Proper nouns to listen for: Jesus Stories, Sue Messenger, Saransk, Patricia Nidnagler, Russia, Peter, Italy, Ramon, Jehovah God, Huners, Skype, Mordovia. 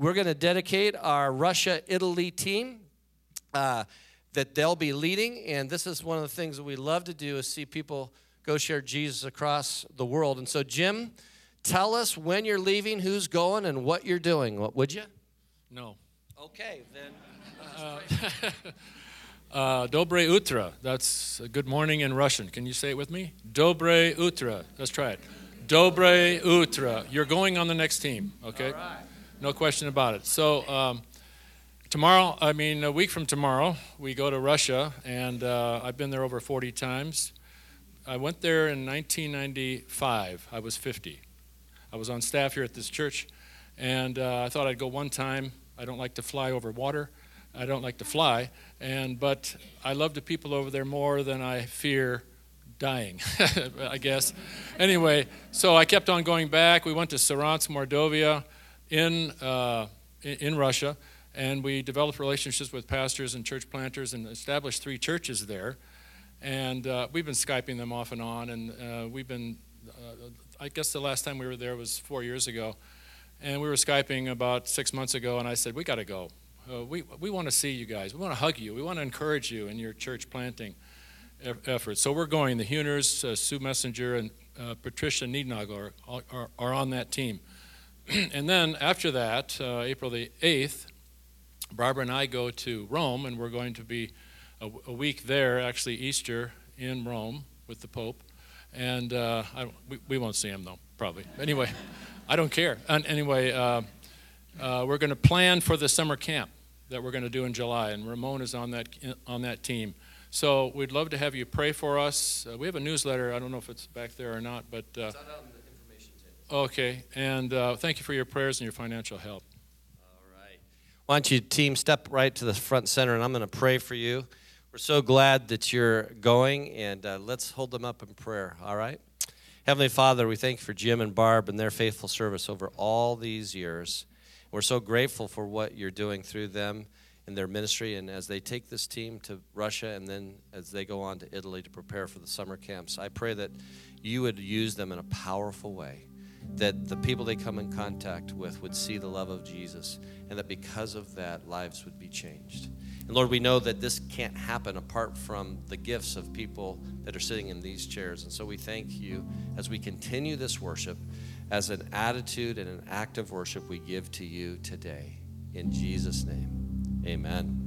We're going to dedicate our Russia-Italy team that they'll be leading. And this is one of the things that we love to do is see people go share Jesus across the world. And so, Jim, tell us when you're leaving, who's going, and what you're doing. What would you? No. Okay, then. Dobre utra. That's a good morning in Russian. Can you say it with me? Dobre utra. Let's try it. Dobre utra. You're going on the next team, okay? All right. No question about it. So a week from tomorrow, we go to Russia, and I've been there over 40 times. I went there in 1995. I was 50. I was on staff here at this church, and I thought I'd go one time. I don't like to fly over water. I don't like to fly, but I love the people over there more than I fear dying, I guess. Anyway, so I kept on going back. We went to Saransk, Mordovia, in Russia, and we developed relationships with pastors and church planters and established 3 churches there. And we've been Skyping them off and on, and we've been, I guess the last time we were there was 4 years ago, and we were Skyping about 6 months ago, and I said, we got to go. We want to see you guys. We want to hug you. We want to encourage you in your church planting efforts. So we're going. The Huners, Sue Messenger, and Patricia Nidnagler are on that team. And then after that, April the 8th, Barbara and I go to Rome, and we're going to be a week there, actually Easter, in Rome with the Pope. And we won't see him, though, probably. Anyway, I don't care. Anyway, we're going to plan for the summer camp that we're going to do in July, and Ramon is on that team. So we'd love to have you pray for us. We have a newsletter. I don't know if it's back there or not, but it's not on the information table. Okay, and thank you for your prayers and your financial help. All right. Why don't you, team, step right to the front center, and I'm going to pray for you. We're so glad that you're going, and let's hold them up in prayer, all right? Heavenly Father, we thank you for Jim and Barb and their faithful service over all these years. We're so grateful for what you're doing through them in their ministry, and as they take this team to Russia and then as they go on to Italy to prepare for the summer camps, I pray that you would use them in a powerful way, that the people they come in contact with would see the love of Jesus, and that because of that, lives would be changed. And Lord, we know that this can't happen apart from the gifts of people that are sitting in these chairs, and so we thank you as we continue this worship. As an attitude and an act of worship, we give to you today. In Jesus' name, amen.